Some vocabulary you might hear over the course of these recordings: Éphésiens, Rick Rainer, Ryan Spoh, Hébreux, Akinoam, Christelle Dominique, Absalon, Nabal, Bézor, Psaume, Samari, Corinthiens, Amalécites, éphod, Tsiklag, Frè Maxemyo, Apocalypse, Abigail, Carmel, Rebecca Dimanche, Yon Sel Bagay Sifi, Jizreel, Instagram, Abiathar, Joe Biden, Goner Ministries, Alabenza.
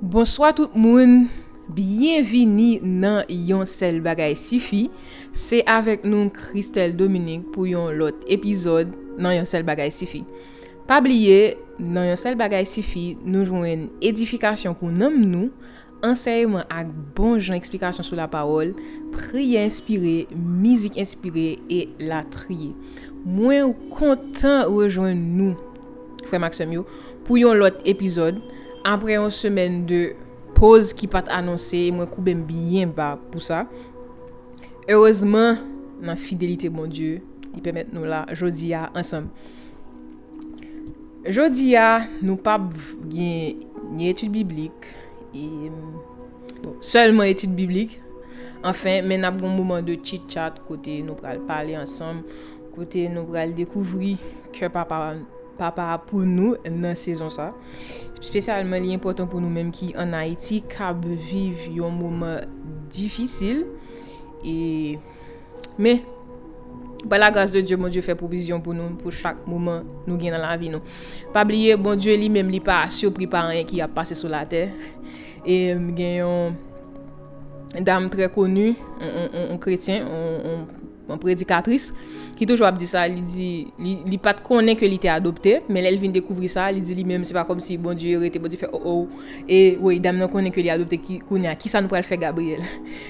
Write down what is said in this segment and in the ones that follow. Bonsoir tout le monde, bienvenue dans Yon Sel Bagay Sifi. C'est avec nous Christelle Dominique pour l'autre épisode dans Yon Sel Bagay Sifi. Pas oublier, dans Yon Sel Bagay Sifi, nous joignons édification pour nous, enseignement avec bon gens, explication sur la parole, prière inspirée, musique inspirée et la trier. Moi content rejoindre nous Frè Maxemyo pour l'autre épisode. Après une semaine de pause qui pas annoncée, moi coupe bien bas pour ça. Heureusement, dans fidélité mon Dieu, il permet nous là jodi a ensemble. Jodi a nous pas gain ni étude biblique et bon, seulement étude biblique. Enfin, mais n'a bon moment de chit-chat côté nous pral parler ensemble, côté nous pral découvrir que papa pour nous dans saison ça spécialement important pour nous mêmes qui en Haïti cap vivre un moment difficile et mais par la grâce de Dieu mon Dieu fait provision pour nous pour chaque moment nous gain dans la vie nous pas oublier bon Dieu lui même il pas surpris par rien qui a passé sur la terre et gagne une dame très connue un chrétien une prédicatrice qui toujours a dit ça, il dit il pas connaît que il était adopté mais elle vient découvrir ça, il dit lui même c'est pas comme si bon Dieu était bon Dieu fait oh et oui dame non connaît que il adopté qui ça nous pourrait faire Gabriel.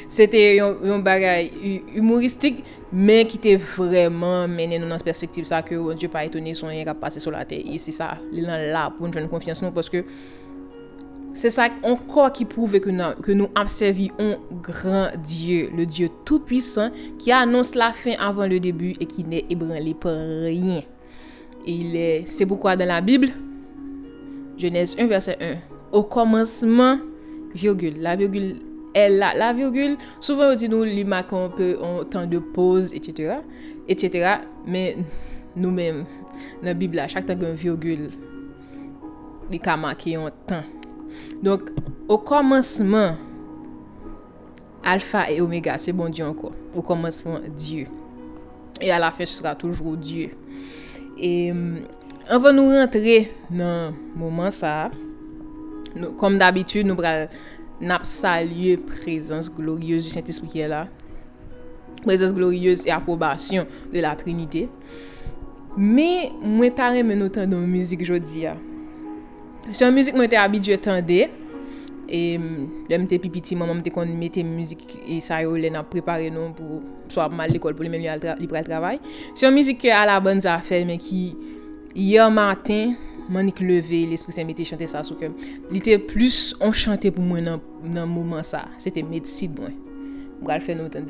C'était un bagage humoristique mais qui était vraiment mené dans perspective ça que bon Dieu pas étonné son rien qui a passé sur la terre et c'est ça là pour une jeune confiance nous parce que c'est ça encore qui prouve que nous observons un grand Dieu, le Dieu Tout-Puissant, qui annonce la fin avant le début et qui n'est ébranlé par rien. Et c'est pourquoi dans la Bible, Genèse 1, verset 1, au commencement, virgule, elle là, la virgule, souvent on dit nous, lui marque un peu un temps de pause, etc. Mais nous-mêmes, dans la Bible, à chaque temps qu'on virgule, il a marqué un temps. Donc, au commencement, Alpha et Oméga, c'est bon Dieu encore. Au commencement, Dieu. Et à la fin, ce sera toujours Dieu. Et on va nous rentrer dans le moment ça. Comme d'habitude, nous allons saluer la présence glorieuse du Saint-Esprit qui est là. Présence glorieuse et approbation de la Trinité. Mais, moi, t'arrête de nous entendre dans la musique aujourd'hui. C'est une musique que j'étais habituée à entendre et j'étais pipiti, maman m'était qu'on mettait musique et ça yo les n'a préparé non pour soit mal l'école pour les mêmes libre travail. C'est une musique que à la bonne ça fait mais qui hier matin Monique levé l'esprit saint m'était chanter ça sous que il était plus on chantait pour moi dans moment ça c'était médecine moi. On va le faire nous entendre.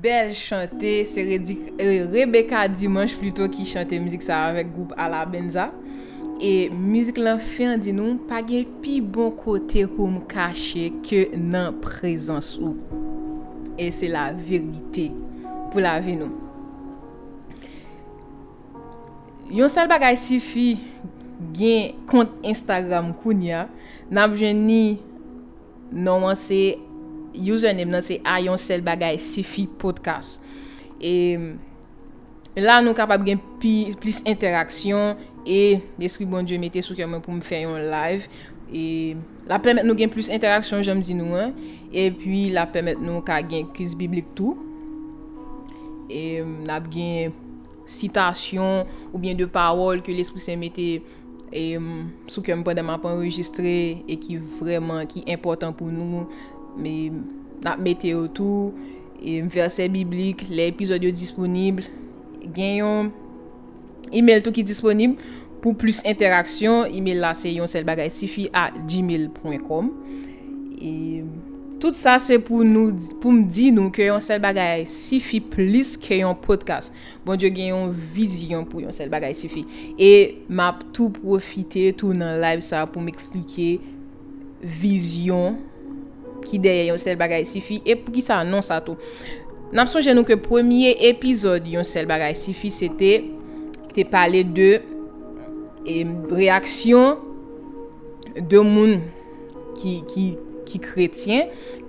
belle chanter, c'est Rebecca Dimanche plutôt qui chantait musique ça avec groupe Alabenza. Et musique là fait dit nous pas gain pi bon côté pour me cacher que dans présence ou. Et c'est la vérité pour la vie nous. Yon Sel Bagay Sifi gen compte Instagram kounya, n'a jwenni non c'est username nan c'est Yon Sel Bagay Sifi podcast. Et là nous capable gen plus interaction et l'esprit bon Dieu mettez sous cœur pour me faire un live et la permettre nous gen plus interaction j'aime dire nous hein et puis la permettre nous ka gen quiz biblique tout et n'a gen citation ou bien de paroles que l'esprit saint mettait et sous que pendant m'a pas enregistré et qui vraiment qui important pour nous mais la météo tout et verset biblique les épisodes disponibles gagnons email tout qui disponible pour plus interaction email là c'est yonselbagaysifi@gmail.com et tout ça c'est pour nous pour me dire nous que Yon Sel Bagay Sifi plus que un podcast. Bon Dieu gagne une vision pour Yon Sel Bagay Sifi et m'a tout profiter tout dans live ça pour m'expliquer vision qui derrière Yon Sel Bagay Sifi et pour qui ça non ça tout. N'a songé nous que premier épisode Yon Sel Bagay Sifi c'était parler de réaction de monde qui chrétien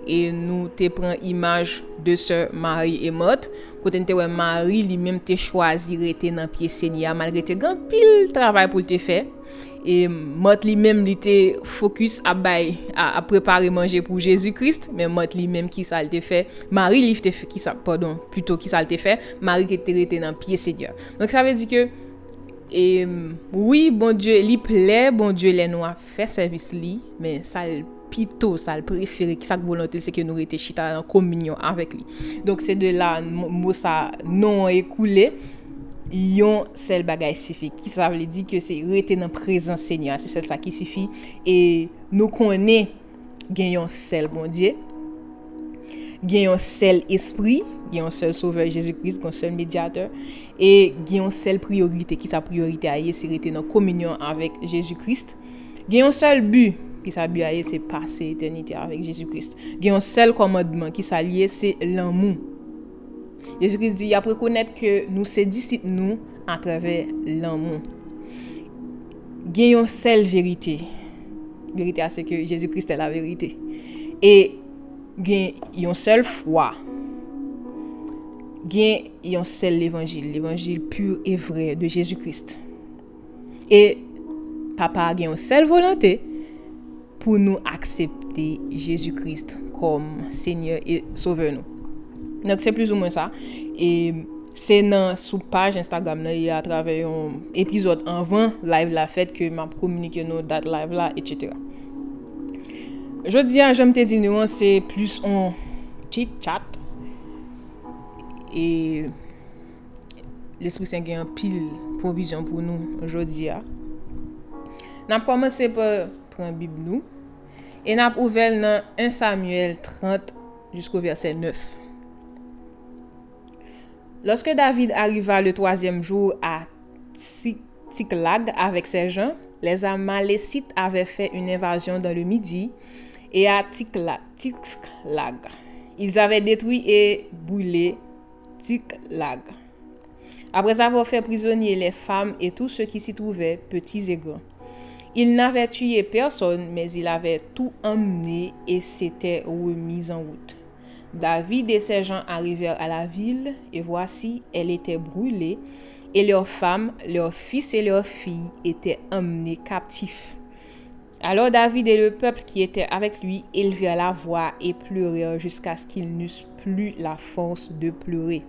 et nous te prend image de sœur Marie et Motte côté te Marie lui-même te choisi rester dans pied Seigneur malgré te grand pile travail pour te faire et Motte lui-même il te focus à préparer manger pour Jésus-Christ mais Motte lui-même qui ça te fait Marie lui te qui ça pardon plutôt qui ça te fait Marie qui te rester dans pied Seigneur donc ça veut dire que et oui bon Dieu lui plaît bon Dieu les nous a fait service lui mais ça plutôt ça le préféré qui ça volonté c'est que nous était chita en communion avec lui donc c'est de là mot ça non écoulé Yon Sel Bagay Sifi qui ça veut dire que c'est rester dans présence Seigneur c'est ça qui suffit et nous connaît gagnons sel bon Dieu gagnons sel esprit gagnons sel sauveur Jésus-Christ gagnons sel médiateur et gagnons sel priorité qui ça priorité aille c'est rester dans communion avec Jésus-Christ gagnons seul but qui s'habille c'est passer éternité avec Jésus-Christ. Il y a un seul commandement qui s'allie c'est l'amour. Jésus-Christ dit après connaître que nous c'est disciples nous à travers l'amour. Il y a une seule vérité. Vérité c'est que Jésus-Christ est la vérité. Et il y a une seule foi. Il y a un seul évangile, l'évangile pur et vrai de Jésus-Christ. Et papa il y a une seule volonté pour nous accepter Jésus-Christ comme Seigneur et Sauveur nous. Donc c'est plus ou moins ça et c'est dans sous page Instagram là il y a à travers un épisode en 20 live la fête que m'a communiqué nos dates live là etc. Jodi a j'aime te dire nous c'est plus on chit chat et l'esprit saint gagne pile provision pour nous aujourd'hui a. N'a commencé par en Bible nous et n'a ouvert dans 1 Samuel 30 jusqu'au verset 9. Lorsque David arriva le troisième jour à Tsiklag avec ses gens, les Amalécites avaient fait une invasion dans le Midi et à Tsiklag. Ils avaient détruit et brûlé Tsiklag. Après avoir fait prisonnier les femmes et tous ceux qui s'y trouvaient, petits et grands. Il n'avait tué personne, mais il avait tout emmené et s'était remis en route. David et ses gens arrivèrent à la ville, et voici, elle était brûlée, et leurs femmes, leurs fils et leurs filles étaient emmenés captifs. Alors David et le peuple qui était avec lui élevèrent la voix et pleurèrent jusqu'à ce qu'ils n'eussent plus la force de pleurer.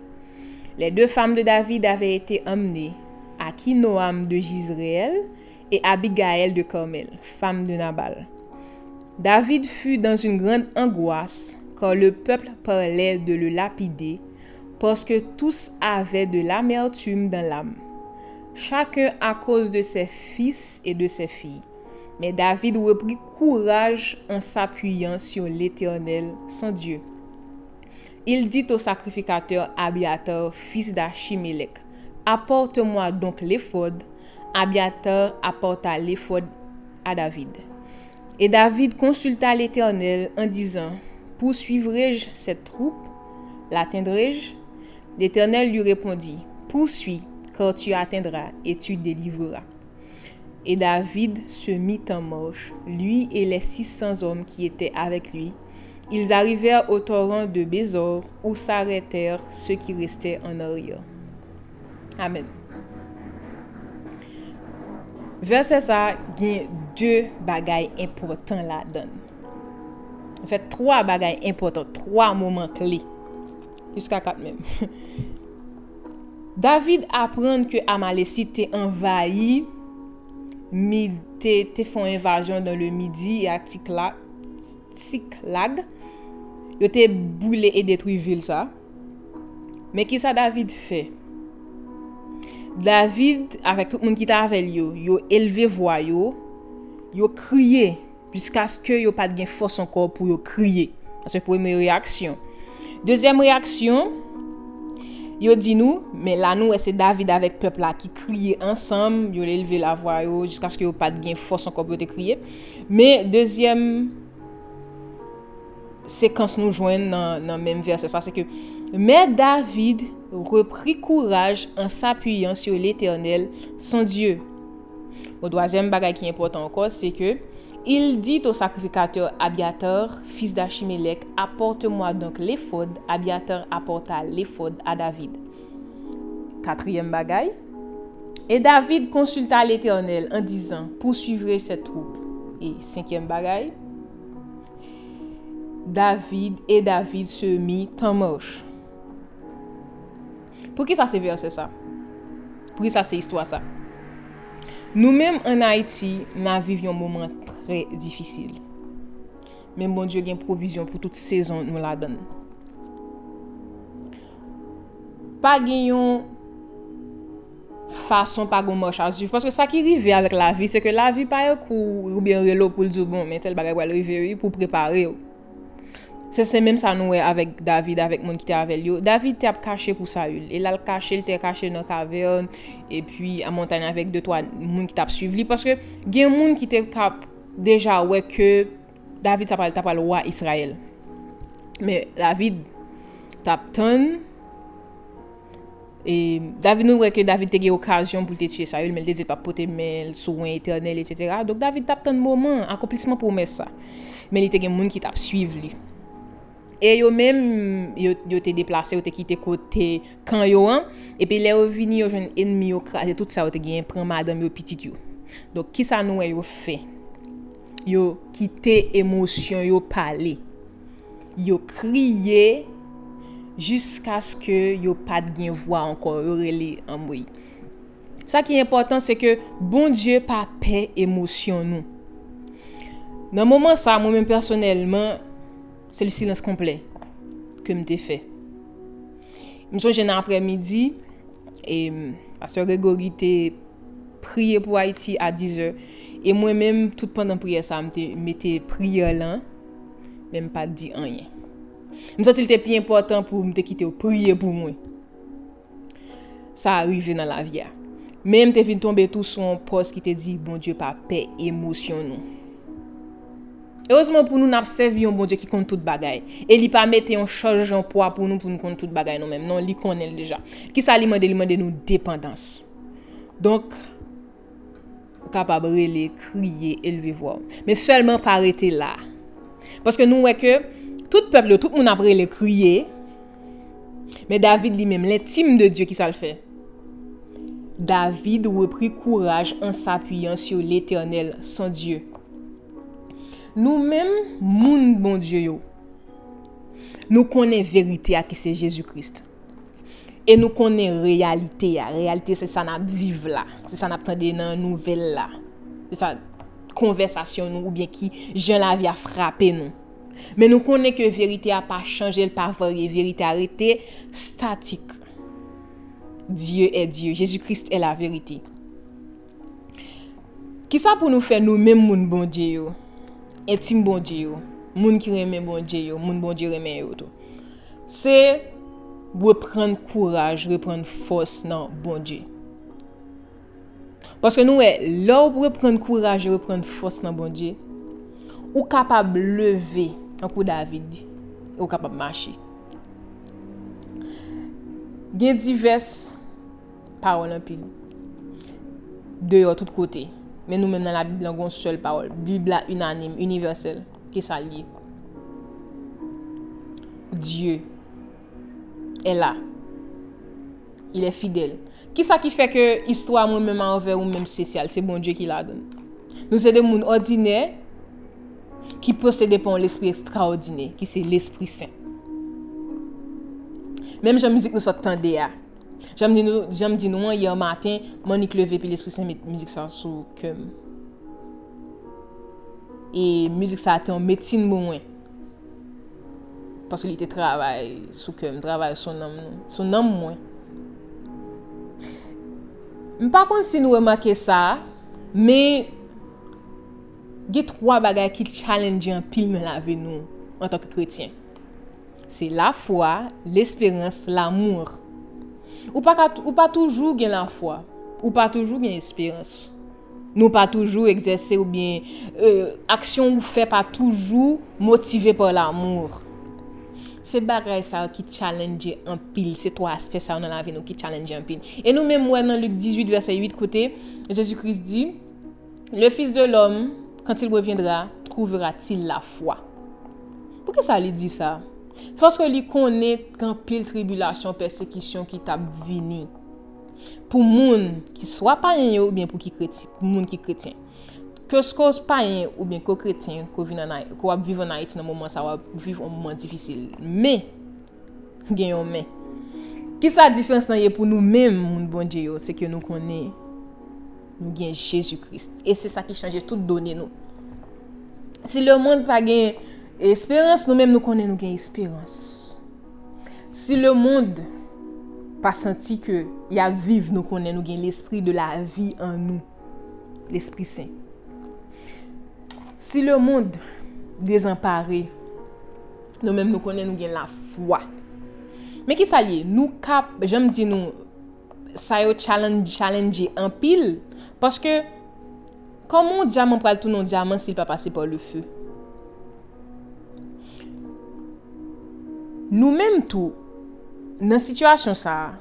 Les deux femmes de David avaient été emmenées, Akinoam de Jizreel, et Abigail de Carmel, femme de Nabal. David fut dans une grande angoisse quand le peuple parlait de le lapider parce que tous avaient de l'amertume dans l'âme, chacun à cause de ses fils et de ses filles. Mais David reprit courage en s'appuyant sur l'Éternel, son Dieu. Il dit au sacrificateur Abiathar, fils d'Achimelech, apporte-moi donc l'éphod. Abiathar apporta l'éphod à David. Et David consulta l'Éternel en disant, poursuivrai-je cette troupe? L'atteindrai-je? L'Éternel lui répondit, poursuis, car tu atteindras et tu délivreras. Et David se mit en marche, lui et les 600 hommes qui étaient avec lui. Ils arrivèrent au torrent de Bézor, où s'arrêtèrent ceux qui restaient en arrière. Amen. Verset ça, il y a deux bagailles importantes là-dedans. En fait, trois bagailles importantes, trois moments clés. Jusqu'à quatre même. David apprend que Amalécites est envahi. Ils font invasion dans le Midi et à Tsiklag. Ils ont brûlé et détruit la ville. Ça. Mais qu'est-ce que David fait? David, avec tout le monde qui était avec lui, il a élevé voix, il a crié jusqu'à ce qu'il n'y ait pas de force encore pour crier. C'est la première réaction. Deuxième réaction, il dit nous, mais là nous, c'est David avec le peuple là qui criait ensemble, il a élevé la voix jusqu'à ce qu'il n'y ait pas de force encore pour crier. Mais deuxième séquence nous joignent dans le même verset, ça c'est que mais David reprit courage en s'appuyant sur l'Éternel, son Dieu. Le troisième bagage qui est important encore, c'est que il dit au sacrificateur Abiathar, fils d'Achimelech, apporte-moi donc l'éphod. Abiathar apporta l'éphod à David. Quatrième bagage. Et David consulta l'Éternel en disant, poursuivrez cette troupe. Et cinquième bagage. David se mit en marche. Pour qui ça c'est verset ça? Pour qui ça c'est histoire ça? Nous-mêmes en Haïti, nous vivons un moment très difficile. Mais bon Dieu a une provision pour toute saison nous la donne. Pas gagnons façon pas gon marche à suivre parce que ça qui arrive avec la vie, c'est que la vie pas un coup ou bien relo pour dire bon mais tel bagage va arriver pour préparer. C'est même ça nous avec David, avec mon qui était avec lui. David était caché pour Saül. Il a caché, il était caché dans la caverne et puis à montagne avec deux trois monde qui t'a suivi parce que il y a monde qui était déjà ouais que David ça parle t'a pas le roi Israël. Mais David t'a ton et David nous ouais que David t'a eu occasion pour tuer Saül mais il n'était pas porté mais soin éternel etc. Donc David t'a ton moment accomplissement promesse ça. Mais il y a monde qui t'a suivi. Et yo même yo te déplacé yo te quitté côté quand yo an et puis les venir yo jeune ennemi yo crasé tout ça yo te gain prend madame yo petite yo. Donc qui ça nous yo fait? Yo quitté émotion yo parler. Yo crier jusqu'à ce que yo pas de gain voix encore yo relé en moi. Ça qui est important c'est que bon Dieu pas paix émotion nous. Dans moment ça moi même personnellement c'est le silence complet que m'te fait. M'son jeune après-midi et pasteur Grégory t'a prié pour Haïti à 10h et moi-même tout pendant prière ça m'était prière là même pas dit rien. M'sens il était plus important pour m'te quitter prier pour moi. Ça arrive dans la vie. Même t'es venu tomber tout sur un poste qui te dit bon Dieu pas paix émotion nous. Heureusement pour nous, nous servions un bon Dieu qui compte toute bagaille. Et il pas mettre en charge en poids pour nous compte toute bagaille nous même. Non, il connaît déjà. Qui s'alimente de nous dépendance. Donc capable reler, crier, élever voix. Mais seulement pas arrêter là. Parce que nous ouais que tout peuple, tout monde a reler crier. Mais David lui-même, l'intime de Dieu qui ça le fait. David reprit courage en s'appuyant sur l'Éternel, son Dieu. Nous-mêmes, moun bon Dieu yo. Nous connaissons vérité à qui c'est Jésus-Christ. Et nous connaissons réalité. La réalité c'est ça n'a vivre là, c'est ça n'a attendre dans nouvelle là. C'est ça conversation nous ou bien qui Jean la vie a frappé nous. Mais nous connaissons que vérité a pas changé, elle pas varié, vérité arrêtée statique. Dieu est Dieu, Jésus-Christ est la vérité. Qui ça pour nous faire nous-mêmes moun bon Dieu yo? Intime bon Dieu, moun ki reme bon Dieu, moun bon Dieu reme yo tout. c'est reprendre courage, reprendre force dans bon Dieu. Parce que nous, là où reprendre courage et reprendre force dans bon Dieu, ou capable lever en coup David ou capable marcher. Il y a diverses paroles en pile de tous côtés, mais nous même dans la Bible on a une seule parole, Bible unanime, universelle qui s'allie. Dieu est là. Il est fidèle. Qui ça qui fait que l'histoire moi-même envers ou même spéciale, c'est bon Dieu qui la donne. Nous c'est des monde ordinaire qui possède par l'esprit extraordinaire, qui c'est l'Esprit Saint. Même j'aime musique nous s'entendait à. J'aime dire nous hier matin, Monique levé puis l'Esprit Saint musique ça sous comme. Et musique ça était en médecine pour moi. Parce qu'il était travail sous comme travail son nom moi. Par contre, si nous remarquons ça, mais il y a trois bagages qui challenge en pile dans la vie nous en tant que chrétiens. C'est la foi, l'espérance, l'amour. Ou pas toujours gain la foi, ou pas toujours gain espérance. Nous pas toujours exercer ou bien action ou fait pas toujours motivé par l'amour. C'est bagaille ça qui challenge en pile, c'est trois aspects ça dans la vie nous qui challenge en pile. Et nous même moi dans Luc 18 verset 8 côté, Jésus-Christ dit: le fils de l'homme quand il reviendra, trouvera-t-il la foi? Pourquoi ça lui dit ça? C'est parce que lui connaît qu'en pile tribulation, persécution qui t'a vini. Pour moun qui soit païen ou bien pour qui chrétien, moun qui chrétien. Que ce soit païen ou bien que chrétien, qu'on vivre en Haïti dans moment ça va vivre un moment difficile. Mais gagnons mais. Qui ça différence nan pour nous-mêmes moun bon Dieu, c'est que nous connaît nous gagne Jésus-Christ et c'est ça qui change toute donnée nous. Si le monde pas gagne espérance, nous-mêmes nous connaissons, nous gagnons espérance. Si le monde pas senti que il y a vivre, nous connaissons, nous gagnons l'esprit de la vie en nous, l'Esprit Saint. Si le monde désemparé, nous-mêmes nous connaissons, nous gagnons la foi. Mais qui ça lié? Nous cap, j'aime dire nous, ça yo challenge en pile, parce que comment diamant pral tourner un diamant s'il pas passer par le feu? Nous-mêmes tout, dans situation ça,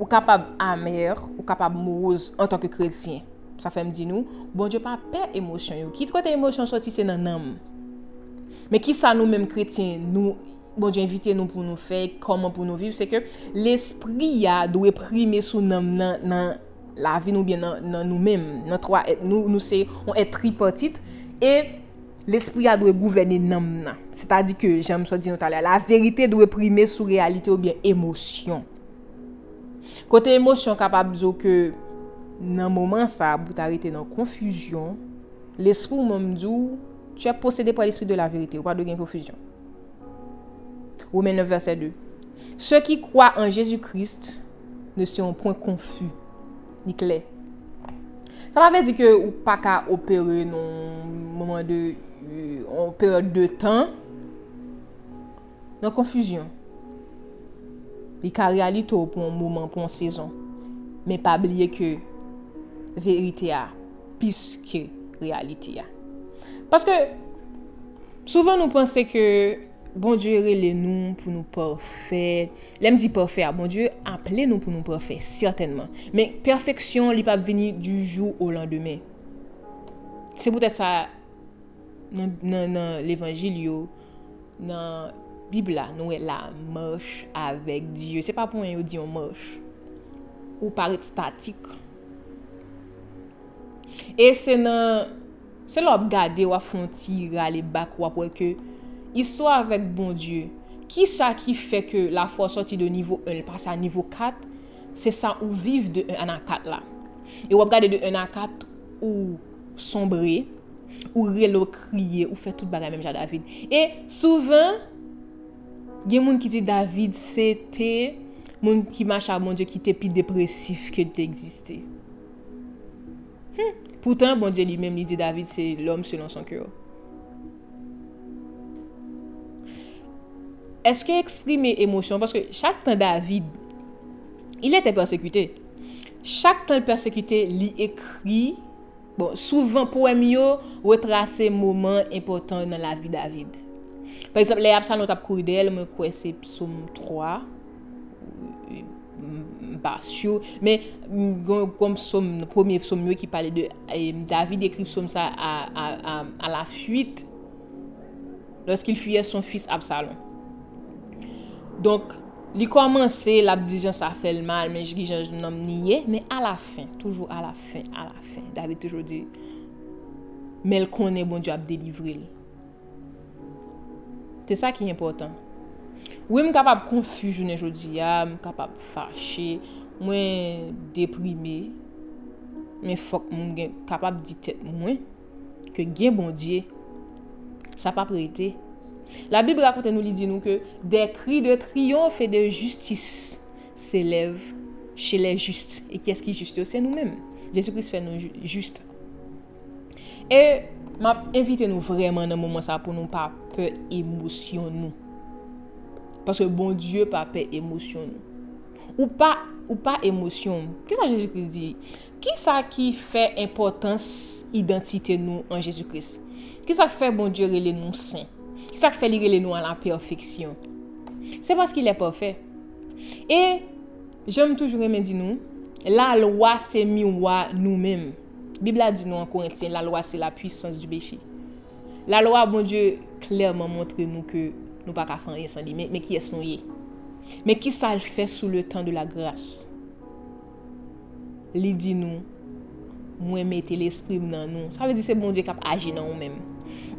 ou capable amère, ou capable morose en tant que chrétien. Ça fait me dire nous, bon Dieu pas peur émotion yo. Qui côté émotion sorti c'est dans l'âme. Mais qui ça nous-mêmes chrétiens, nous bon Dieu invité nous pour nous faire comment pour nous vivre, c'est que l'esprit a doit primer sous l'âme dans la vie nous bien dans nous-mêmes. Nous c'est on est tripartite et l'esprit a doit gouverner l'âme. C'est-à-dire que j'aime ça dire tout à l'heure, la vérité doit primer sur réalité ou bien émotion. Côté émotion capable dire que dans moment ça vous t'arrêter dans confusion, l'esprit même dit tu es possédé par l'esprit de la vérité, ou pas de gain confusion. Romains 9 verset 2. Ceux qui croient en Jésus-Christ ne seront point confus ni clairs. Ça veut dire que ou pas qu'à opérer non moment de en période de temps dans confusion. Il y a réalité pour un moment, pour une saison. Mais pas oublier que vérité a plus que réalité a. Parce que souvent nous pensons que bon Dieu relè nous pour nous parfait. L'aime dit parfait, bon Dieu appelez nous pour nous parfait certainement. Mais perfection n'est pas venue du jour au lendemain. C'est peut-être ça dans l'évangile yo, dans Bible là, nous est la marche avec Dieu. C'est pas pour rien dit on marche ou par statique. Et c'est là regarder ou fontir aller back ou pour que histoire avec bon Dieu. Qui ça qui fait que la foi sorti de niveau 1 passe à niveau 4, c'est ça ou vivre de 1 à 4 là. Et ou regarder de 1 à 4 ou sombrer ou relo crier ou faire tout bagarre même ja David. Et souvent gen moun qui dit David c'était moun qui marche à bon Dieu qui était plus dépressif que d'exister. Pourtant bon Dieu lui-même lui dit David c'est l'homme selon son cœur. Est-ce que exprimer émotion, parce que chaque temps David, il était persécuté. Chaque temps persécuté, il écrit, bon, souvent poème yo retracer moments importants dans la vie de David. Par exemple, les Absalon t'a couru d'elle, moi crois c'est Psaume 3. Pas sûr, mais comme psaume, le premier psaume qui parlait de David écrit psaume ça à la fuite lorsqu'il fuyait son fils Absalon. Donc, il commençait l'abdication, ça fait le mal, mais je n'en niais, mais à la fin, toujours à la fin, David toujours dit, mais le connaît bon Dieu a délivré. C'est ça qui est important. Oui, je suis capable de confus, je suis capable de fâcher, je suis déprimé, mais faut que je suis capable de dire que Dieu bon Dieu, ça n'a pas prêté. La Bible raconte nous dit nous que des cris de triomphe et de justice s'élèvent chez les justes. Et qui est-ce qui est juste? C'est nous-mêmes. Jésus-Christ fait nous justes. Et m'a invité nous vraiment dans moment ça pour nous pas peur émotion nous. Parce que bon Dieu pas peur émotion nous. Ou pas émotion. Qu'est-ce que Jésus-Christ dit? Qui ça qui fait importance identité nous en Jésus-Christ? Qui ça fait bon Dieu relé nous saint? Qui ça fait lirer nous à la perfection? C'est parce qu'il est parfait. Et j'aime toujours aimer dire nous, la loi c'est miroir nous-mêmes. Bible a dit nous en Corinthiens, la loi c'est la puissance du péché. La loi bon Dieu clairement montre nous que nous pas qu'à faire rien sans lui, mais qui est son yé. Mais qui ça le fait sous le temps de la grâce? Il dit nous, moi mettez l'esprit dans nous. Ça veut dire c'est bon Dieu qui agit dans nous-mêmes.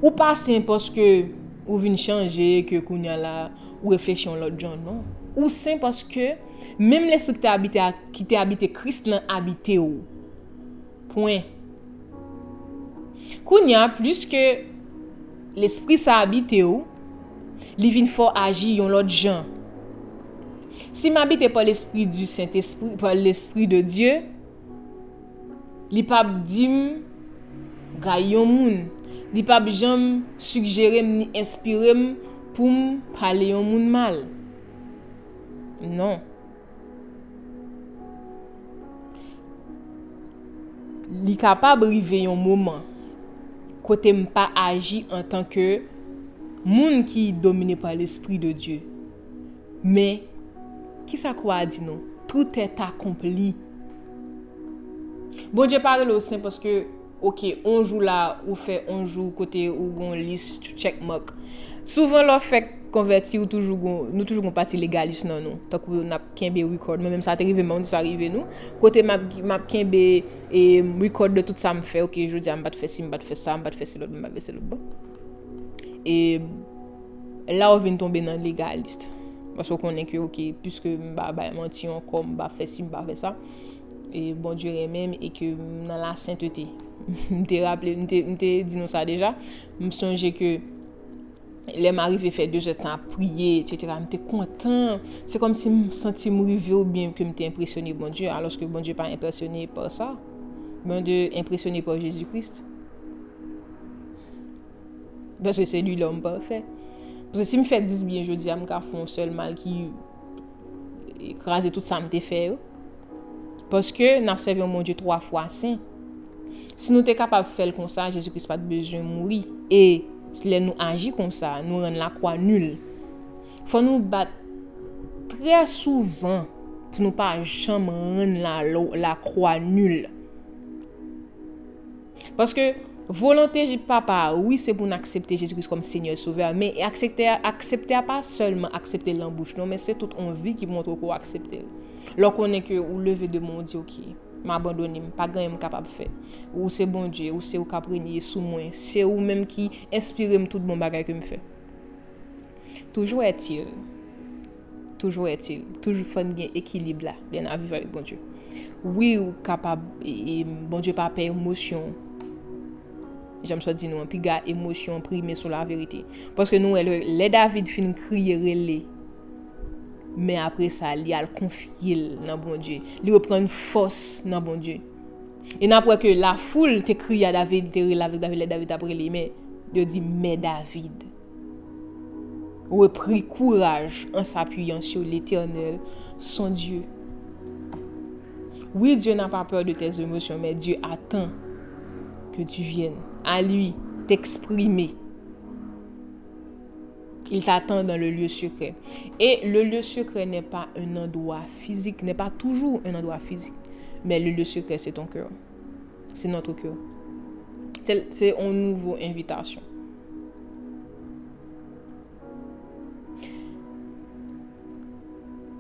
Ou pas c'est parce que ou vient changer que kounya la ou réfléchir l'autre genre non. Ou c'est parce que même l'esprit qui t'es habité Christ l'en habité ou. Point. Kounya plus que l'esprit ça habité ou, li vinn fort agir yon l'autre genre. Si m'habité par l'esprit du Saint-Esprit, par l'esprit de Dieu, li pa dim gayon moun. Di pa jam suggérer ni inspirer pour parler au monde mal. Non. Li capable river un moment côté me pas agir en tant que monde qui dominé par l'esprit de Dieu. Mais qui ça quoi dit non? Tout est accompli. Bon Dieu parle au saint parce que OK, on joue là ou fait on joue côté ou on liste check mark. Souvent l'on fait convertir ou toujours nous toujours on parti légaliste non nous. Tant qu'on n'a kembe record même ça arrive mais on dit ça arrive nous. Côté m'a kembe et record de tout ça me fait OK, je dis on pas faire ça, on pas faire ça, on pas faire ça l'autre, on pas faire l'autre. Et là on vient tomber dans légaliste parce qu'on est que OK, puisque bah mentir encore, on pas faire ça, on pas faire ça. Et bon Dieu même et que dans la sainteté. M'te rappelé, m'te dit nous ça déjà. M'songe que les m'arrivé fait 2 heures de temps à prier, etc. M'te content. C'est comme si m'senti m'rivé ou bien que m'te impressionné bon Dieu, alors que bon Dieu pas impressionné par ça. Bon Dieu impressionné par Jésus-Christ. Parce que c'est lui l'homme parfait. Parce que si me fait 10 bien je dis à m'ka font seul mal qui écraser tout ça m'te fait. Parce que n'a servi mon Dieu 3 fois saint. Si nous sommes capables de faire comme ça, Jésus-Christ n'a pas besoin de mourir. Et si nous agissons comme ça, nous rendons la croix nulle. Il faut nous battre très souvent pour ne pas jamais rendre la croix nulle. Parce que volonté de papa, oui, c'est pour accepter Jésus-Christ comme Seigneur Sauveur. Mais accepter pas seulement accepter l'embouche, non, mais c'est toute envie qui montre qu'on accepte. Lorsqu'on est que ou lever de mon Dieu, OK. M'abandonner pas grand capable faire ou c'est bon Dieu ou c'est ou caprenir sous moi c'est ou même qui inspire tout bon bagage que me fait toujours est-il toujours faut gain équilibre là dans vivre avec bon Dieu oui ou capable bon Dieu pas peur émotion j'aime ça dire nous puis gars émotion primée sur la vérité parce que nous les David fin crier relé. Mais après ça, il a le confier dans bon Dieu. Il reprend une force dans bon Dieu. Et après que la foule te crie à David, te relève David après lui, mais il dit mais David. reprit courage en s'appuyant sur l'Éternel, son Dieu. Oui, Dieu n'a pas peur de tes émotions, mais Dieu attend que tu viennes à lui t'exprimer. Il t'attend dans le lieu secret. Et le lieu secret n'est pas un endroit physique, n'est pas toujours un endroit physique. Mais le lieu secret, c'est ton cœur. C'est notre cœur. C'est une nouvelle invitation.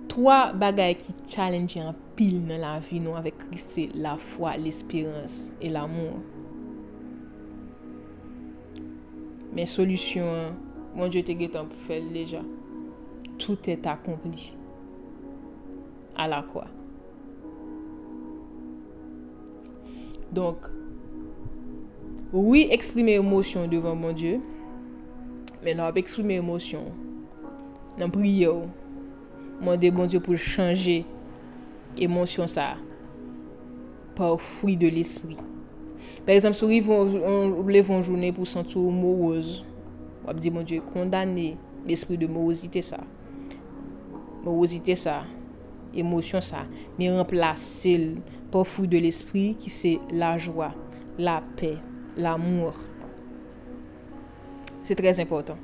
Trois bagailles qui challenge en pile dans la vie nous avec Christ, c'est la foi, l'espérance et l'amour. Mes solutions, mon Dieu te guettant pour faire déjà. Tout est accompli à la croix. Donc, oui, exprimer émotion devant mon Dieu, mais non, exprimer émotion dans prière. Demander bon Dieu pour changer émotion ça par fruit de l'esprit. Par exemple, si on lève une journée pour sentir morose, on dit mon Dieu condamner l'esprit de morosité ça, émotion ça, mais remplacer par fruit de l'esprit qui c'est la joie, la paix, l'amour. C'est très important.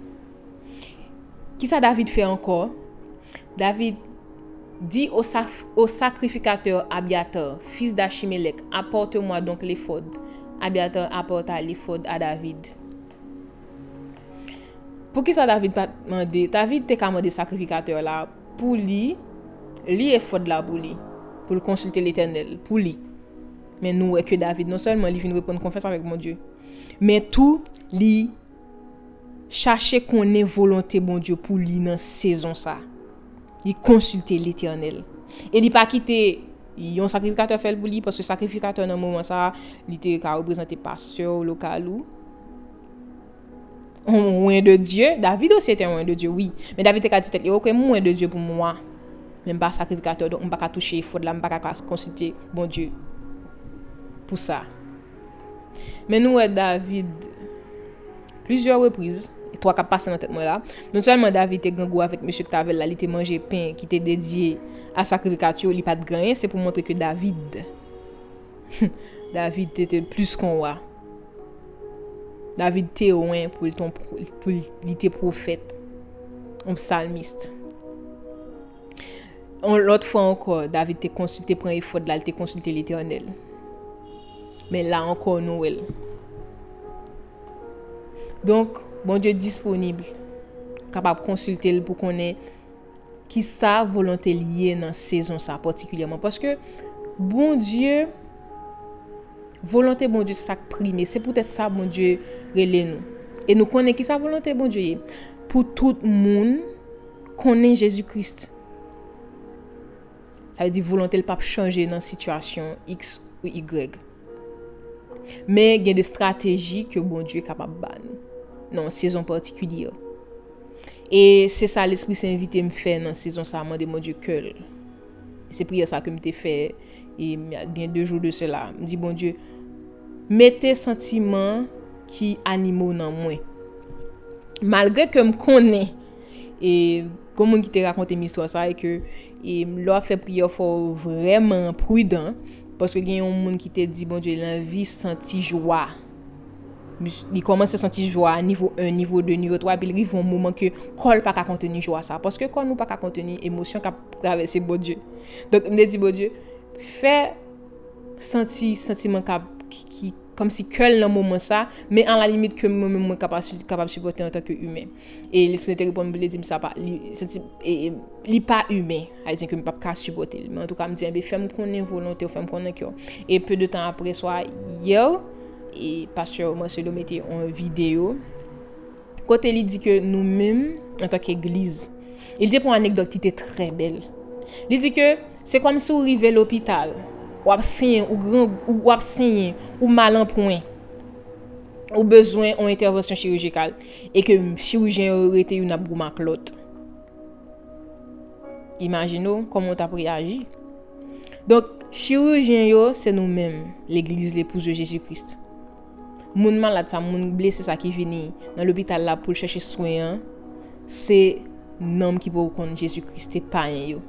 Qui ça David fait encore? David dit au sacrificateur Abiathar, fils d'Achimelech, apporte-moi donc l'éphod. Abiathar apporta l'éphod à David. Pour qui ça David pas demandé? David t'a commandé sacrificateur là pour lui éphod là pour lui, pour consulter l'Éternel pour lui. Mais nous que David non seulement il vient répondre confesse avec mon Dieu, mais tout lui chercher qu'on ait volonté bon Dieu pour lui dans saison ça. Il consulter l'Éternel. Et il pas quitter yon sacrificateur fait pour lui parce que sacrificateur dans moment ça, il était représenté pasteur local ou moins de Dieu. David aussi était moins de Dieu, oui. Mais David était dit OK, moins de Dieu pour moi. Même pas sacrificateur, donc on pas toucher, il faut de la pas consulter bon Dieu. Pour ça. Mais nous David plusieurs reprises toi qui passe dans tête moi là non seulement David était gangou avec monsieur Tavel là il était manger pain qui était dédié à sacrificature il pas de gain c'est pour montrer que David était plus qu'on roi David était loin pour ton pour il était prophète un psalmiste l'autre fois encore David était consulté prend effort là il était consulté l'Éternel mais là encore Noël donc bon Dieu disponible, capable de consulter pour qu'on ait qui sa volonté liée dans saison ça particulièrement parce que bon Dieu volonté bon Dieu ça primé c'est peut-être ça bon Dieu relé nous et nous connaît qui sa volonté bon Dieu pour tout monde connaît Jésus-Christ ça veut dire volonté le pape changer dans situation X ou Y mais il y a des stratégies que bon Dieu est capable de ban nous non saison particulière et c'est ça l'esprit s'est invité me faire dans saison ça demander mon Dieu que c'est prière ça que me t'ai fait et bien 2 jours de cela me dit bon Dieu mettez sentiments qui animaux dans moi malgré que me connais et comment qui te raconter histoire ça et que leur fait prière faut vraiment prudent parce que il y a un monde qui te dit bon Dieu l'envie senti joie il commence à sentir joie niveau 1 niveau 2 niveau 3 puis il arrive un moment que col pas contenir joie ça parce que quand nous pas contenir émotion qu'a traverser bon Dieu donc il me dit bon Dieu fait sentir sentiment qui comme si cœur dans moment ça mais en la limite que moi même capable supporter en tant que humain et l'esprit te répond me dit ça pas il pas humain elle dit que me pas capable supporter mais en tout cas me dit ben fais me connait volonté fais me connait cœur et peu de temps après soir hier et pasteur Marcelo mettait en vidéo quand il dit que nous-mêmes en tant qu'église il dit pour une anecdote qui était très belle il dit que c'est comme si on arrivait à l'hôpital ou absent ou grand ou absent ou mal en point ou besoin en intervention chirurgicale et que chirurgien aurait été une abouma clote imaginons comment t'as réagi donc chirurgien yo c'est nous-mêmes l'église l'épouse de Jésus-Christ moun malade ça moun blessé ça qui vient dans l'hôpital là pour chercher soin c'est nom qui pour connaître Jésus-Christ païen.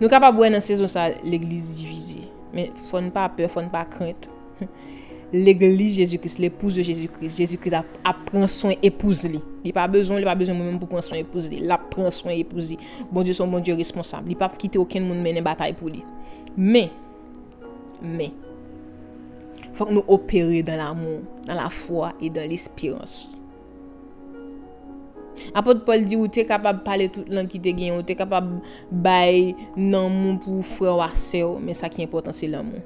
Nous capable voir dans saison ça l'église divisée, mais faut ne pas peur, faut ne pas crainte. L'église Jésus-Christ, l'épouse de Jésus-Christ, Jésus-Christ a prend soin épouse lui. Il pas besoin moi-même pour prendre soin épouse lui. La prend soin épouse lui. Bon Dieu son bon Dieu responsable. Il pas quitter aucun monde mener bataille pour lui. Mais faut que nous opérer dans l'amour, dans la foi et dans l'espérance. Apôtre Paul dit ou t'es capable parler toute langue qui t'es gagné, ou t'es capable bailler l'amour pour frère ou sœur, mais ça qui est important c'est l'amour.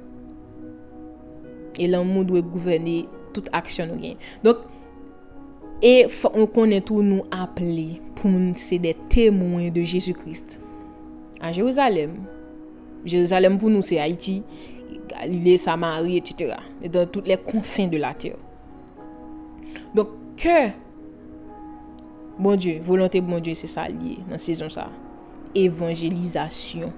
Et l'amour doit gouverner toute action nous gagne. Donc et faut on connaît tout nous appeler pour c'est des témoins de Jésus-Christ. À Jérusalem pour nous c'est Haïti, Galilée, Samari, etc. Et dans toutes les confins de la terre. Donc que bon Dieu, volonté bon Dieu, c'est ça lié dans saison ça. Évangélisation.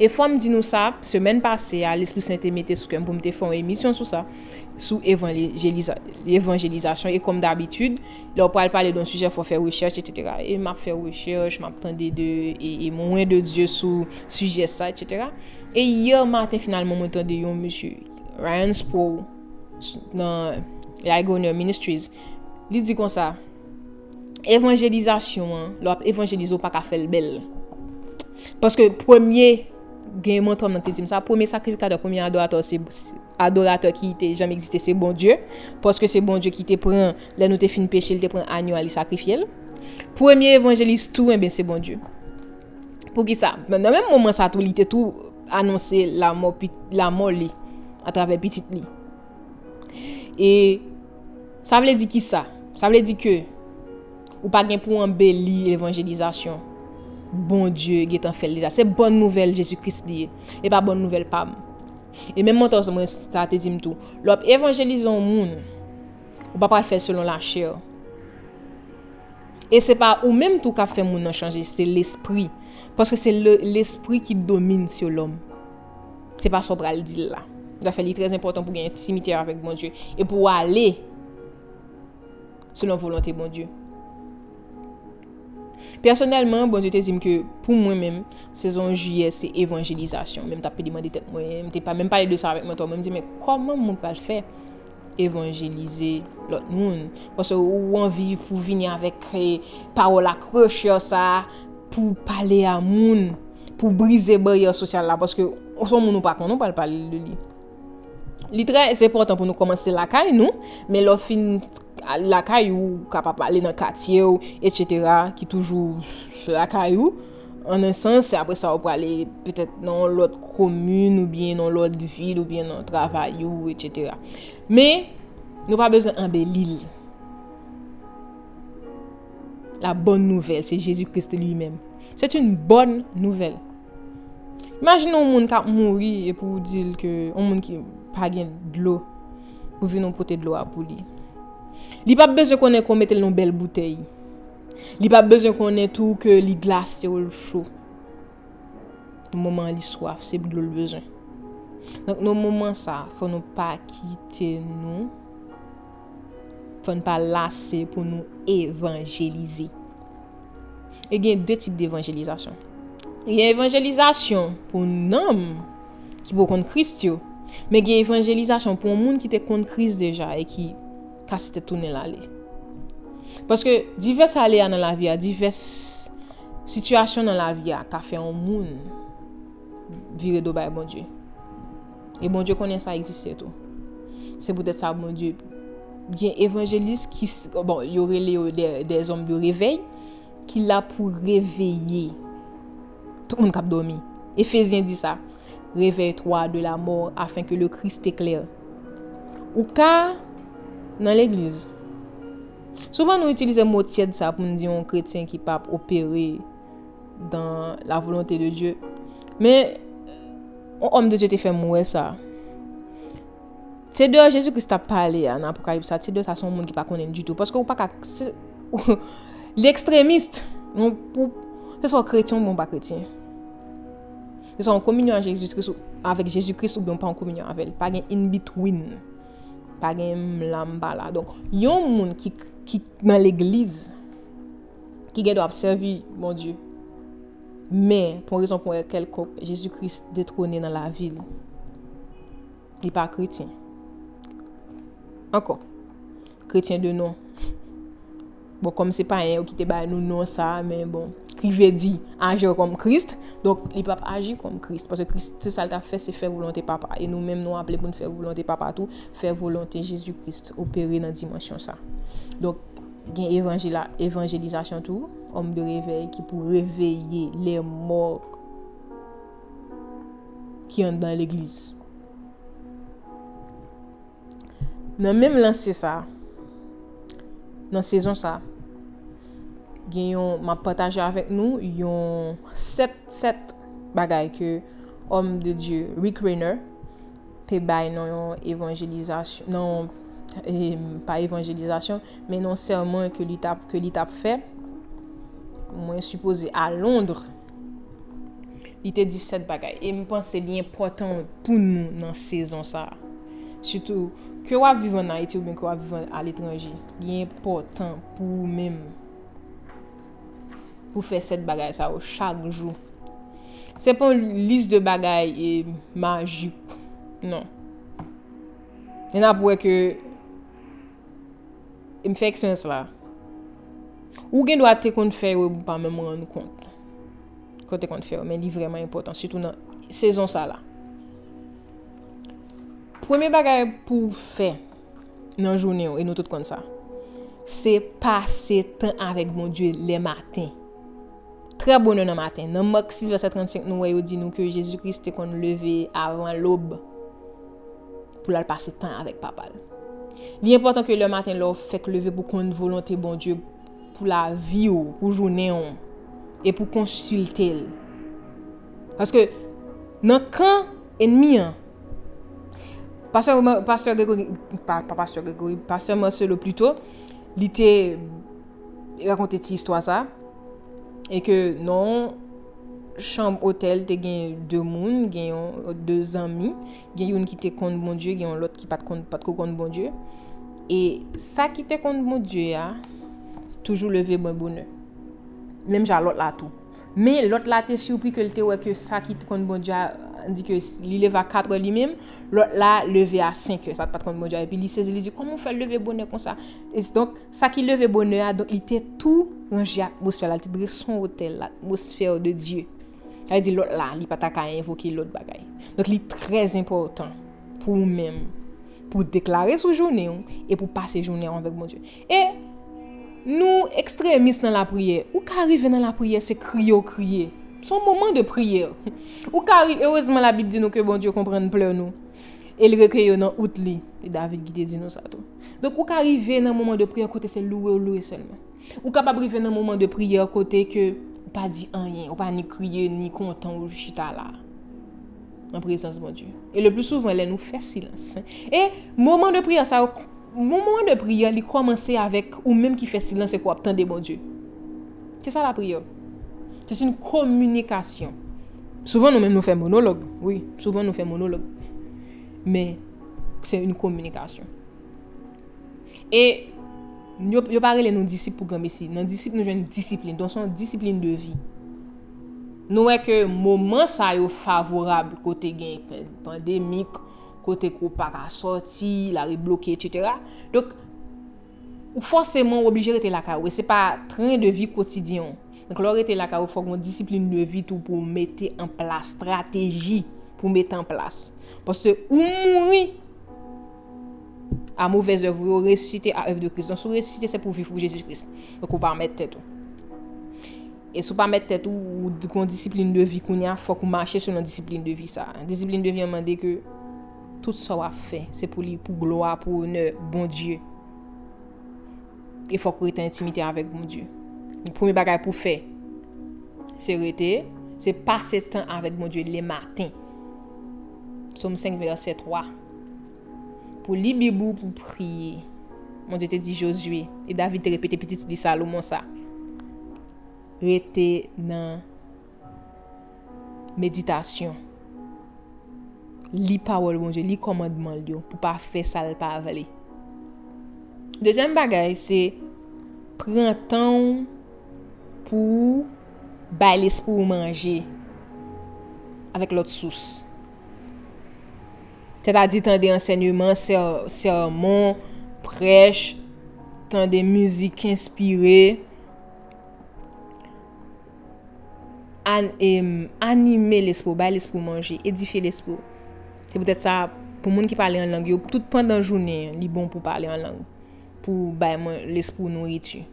Et faut me dire nous ça, semaine passée, à l'Esprit Saint mettait sur que pour me faire une émission sur ça, sur évangélisation et comme d'habitude, là pour parler d'un sujet faut faire recherche etc. Et m'a fait recherche, m'a attendé de et moins de Dieu sur sujet ça etc. Et hier matin finalement m'entendé un monsieur Ryan Spoh dans Goner Ministries. Il dit comme ça, évangélisation, l'évangélisation pas qu'à faire belle. Parce que premier gain mentor dans dit ça, premier sacrificateur, premier adorateur, c'est adorateur qui était jamais existé, c'est bon Dieu, parce que c'est bon Dieu qui te prend, là nous te fin péché, il te prend annuel sacrifier. Premier évangéliste tout ben c'est bon Dieu. Pour qui ça? Dans même moment ça tout il était tout annoncer la mort li à travers petite li. Et ça veut dire qui ça? Ça veut dire que ou pas gain pour embellir l'évangélisation. Bon Dieu qui est en fait déjà, c'est bonne nouvelle Jésus-Christ lié et pas bonne nouvelle pam. Et même mentor ça te dit tout. L'op évangéliser au monde ou pas faire selon la chair. Et c'est pas ou même tout qu'a fait monde changer, c'est l'esprit parce que c'est l'esprit qui domine sur l'homme. C'est pas ça pour le dire là. Ça fait très important pour gagner intimité avec bon Dieu et pour aller selon volonté bon Dieu. Personnellement, bon Dieu te dit que pour moi-même, saison juillet c'est évangélisation. Même t'as pas demandé tête moi, t'es pas même parlé de ça avec moi toi, même dit mais comment mon pas le faire évangéliser l'autre monde parce que ou envie pour venir avec créer parole accrocheur ça pour parler à monde, pour briser barrière sociale là parce que son monde nous pas qu'on pas parler de lui. Li très important pour nous commencer la caille nous, mais leur fin la caillou capable aller dans quartier etc. qui toujours la caillou en un sens et après ça on peut aller peut-être dans l'autre commune ou bien dans l'autre ville ou bien dans travail ou etc. mais nous pas besoin embellir la bonne nouvelle c'est Jésus-Christ lui-même c'est une bonne nouvelle. Imaginez un monde qui mourir et pour dire que un monde qui pas gain de l'eau pour venir porter de l'eau pour lui. Il pas besoin qu'on ait qu'on mette une belle bouteille. Il pas besoin qu'on ait tout que li glace ou le chaud. Au moment li soif, c'est de l'eau besoin. Donc nos moments ça, faut nous pas quitter nous. Faut ne pas lasser pour nous évangéliser. Et il y a deux types d'évangélisation. Il y a évangélisation pour un homme qui veut connaître Christ, mais il y a évangélisation pour un monde qui te connaît Christ déjà et qui casse te tourner là. Parce que diverses allées dans la vie, diverses situations dans la vie qu'a fait un monde virer de bail bon Dieu. Et bon Dieu connaît ça existe tout. C'est peut-être ça bon Dieu. Bien évangéliste qui bon, il y aurait des hommes de réveil qui là pour réveiller tout le monde qui a dormi. Éphésiens dit ça. Réveille-toi de la mort afin que le Christ t'éclaire. Ou ka dans l'église. Souvent nous utilisons mot tiède ça pour nous dire un chrétien qui pas opérer dans la volonté de Dieu. Mais un homme de Dieu te fait mourir ça. C'est de Jésus-Christ a parlé en Apocalypse, c'est de ça son monde qui pas connaît du tout parce que ou pas l'extrémiste c'est soit chrétien ou bon pas chrétien. Ils sont en communion avec Jésus-Christ ou bien pas en communion avec elle, pas in between. pas gen lamba là. Donc yon moun qui dans l'église qui doit observer mon Dieu. Mais pour raison pour laquelle Jésus-Christ détrôné dans la ville, il n'est pas chrétien. Encore chrétien de nom. Bon, comme c'est pas un qui te ba nous non ça, mais bon, qui veut dire agir comme Christ, donc il pas agir comme Christ parce que Christ c'est ça l'a fait, c'est faire volonté papa et nous même nous appelés pour nous faire volonté papa tout, faire volonté Jésus-Christ opérer dans dimension ça. Donc gain évangile évangélisation tout, homme de réveil qui pour réveiller les morts qui entrent dans l'église. Dans même lancer ça. Dans saison ça gayon m'a partagé avec nous yon 7 bagay que homme de Dieu Rick Rainer te bay non évangélisation non pas évangélisation mais non serment que li tap fait moi supposé à Londres il te dit 7 bagay et me pense li important pour nous dans saison ça surtout que vous vivez en Haïti ou bien que vous vivez à l'étranger, c'est important pour vous-même pour faire cette bagaille ça chaque jour. C'est pas une liste de bagailles magique. Non. Il y en a pour que il me fait expérience là. Ou bien doit te compte faire ou pas même rendre compte. Quand te compte faire mais c'est vraiment important surtout dans saison ça là. Premier bagage pour faire dans journée et nous tout comme ça c'est passer temps avec mon Dieu les matins très bonheur dans matin dans Marc 6 verset 35 nous dit nous que Jésus-Christ est qu'on lever avant l'aube pour aller passer temps avec papa. Il est important que le matin l'on fait lever pour qu'on volonté bon Dieu pour la vie ou pour journée et pour consulter parce que dans camp ennemi Pasteur Marcelo plutôt, il te racontait cette histoire ça et que non chambre hôtel te gagne deux monde, gagne deux amis, gagne une qui te compte bon Dieu, gagne l'autre qui pas compte bon Dieu et ça qui te compte bon Dieu a toujours levé bon bonheur. Même j'ai l'autre là tout. Mais l'autre là t'es surpris que te ouais que ça qui te compte bon Dieu a, dit que il lève à 4 heures lui-même l'autre là levé à 5 heures ça pas compte bon Dieu et puis il saisit il dit comment on fait lever bonheur comme ça et donc ça qui lever bonheur donc il était tout rangé atmosphère là il son hôtel l'atmosphère de Dieu elle dit l'autre là il pas ta invoquer l'autre bagaille donc il est très important pour même pour déclarer sous journée et pour passer journée avec mon Dieu et nous extrémistes dans la prière ou qu'arriver dans la prière c'est crier son moment de prière. Ou carré heureusement la Bible dit nous que bon Dieu comprenne pleur nous. Et il recueille dans out li. Et David qui dit nous ça tout. Donc ou qu'arriver dans moment de prière côté c'est louer seulement. Ou capable arriver dans moment de prière côté que pas dit rien, ou pas ni crier ni content ou chita là. En présence bon Dieu. Et le plus souvent elle nous fait silence. Et moment de prière ça moment de prière il commence avec ou même qui fait silence et qu'on attendait bon Dieu. C'est ça la prière. C'est une communication. Souvent nous-mêmes nous faisons monologue. Oui, souvent nous faisons monologue. Mais c'est une communication. Et nous parlons de nos disciples pour grands messieurs. Nos disciples nous jouons une discipline. Donc c'est une discipline de vie. Nous voyons que moment ça est favorable côté gain pandémique, côté qu'on pas à sortir, la rue bloquée, etc. Donc forcément obligé d'être là. C'est pas train de vie quotidien. Donc l'or était là car il faut qu'on discipline de vie tout pour mettre en place stratégie pour mettre en place parce que ou mourir à mauvaise œuvre ou ressusciter à œuvre de Christ. Donc si ressusciter c'est pour vivre pour Jésus-Christ. Donc on pas mettre tête tout. Et si on pas mettre tête tout ou discipline de vie qu'on y a faut qu'on marcher sur la discipline de vie ça. Discipline de vie demander que tout ça va fait c'est pour lui pour gloire pour honneur bon Dieu. Il faut qu'on ait intimité avec bon Dieu. Le premier bagage pour faire, c'est rester, c'est passer temps avec mon Dieu les matins. Psaume 5 verset 3. Pour libibou pour prier. Mon Dieu te dit Josué et David te répétait petit dit Salomon ça. Rester dans méditation. li parole bon Dieu, li commandement Dieu pour pas faire ça le pas avaler. Deuxième bagage c'est prend temps pour balancer pour manger avec l'autre source. C'est-à-dire tant des enseignements, sermons, prêches, tant des musiques inspirées. Animer l'esprit, bâtir l'esprit, manger, édifier l'esprit. C'est peut-être ça pour monde qui parle en langue, yo tout pendant la journée, li bon pour parler en langue, pour bâtir l'esprit nourriture.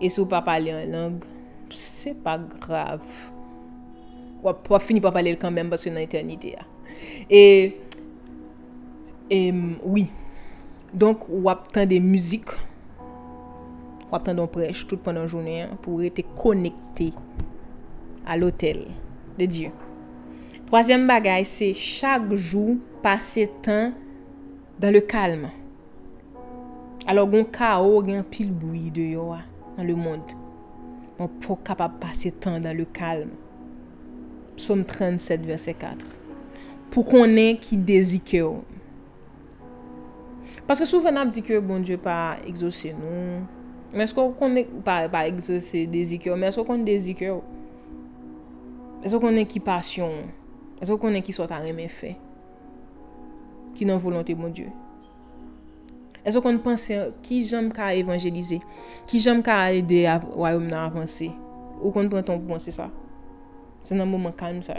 Et si vous pas parler en langue, c'est pas grave. Ou pas finir par parler quand même parce que dans l'éternité. Et oui. Donc ou attend des musiques, ou attend des prêches tout pendant la journée pour être connecté à l'hôtel de Dieu. Troisième bagage, c'est chaque jour passer temps dans le calme. Alors gon chaos, gon pile bruit dehors dans le monde. On faut capable passer temps dans le calme. Psaume 37 verset 4. Pour qu'on ait qui désire. Parce que souvent on dit que bon Dieu pas exaucer nous. Mais est-ce qu'on connaît pas exaucer désire, mais est-ce qu'on désire? Est-ce qu'on est qui passion? Est-ce qu'on est qui soit à rien fait? Qui n'en volonté mon Dieu? Est-ce qu'on pense qui j'aime qu'à évangéliser? Qui j'aime qu'à aider à royaume à avancer? Ou qu'on prend ton penser ça? C'est un moment calme ça.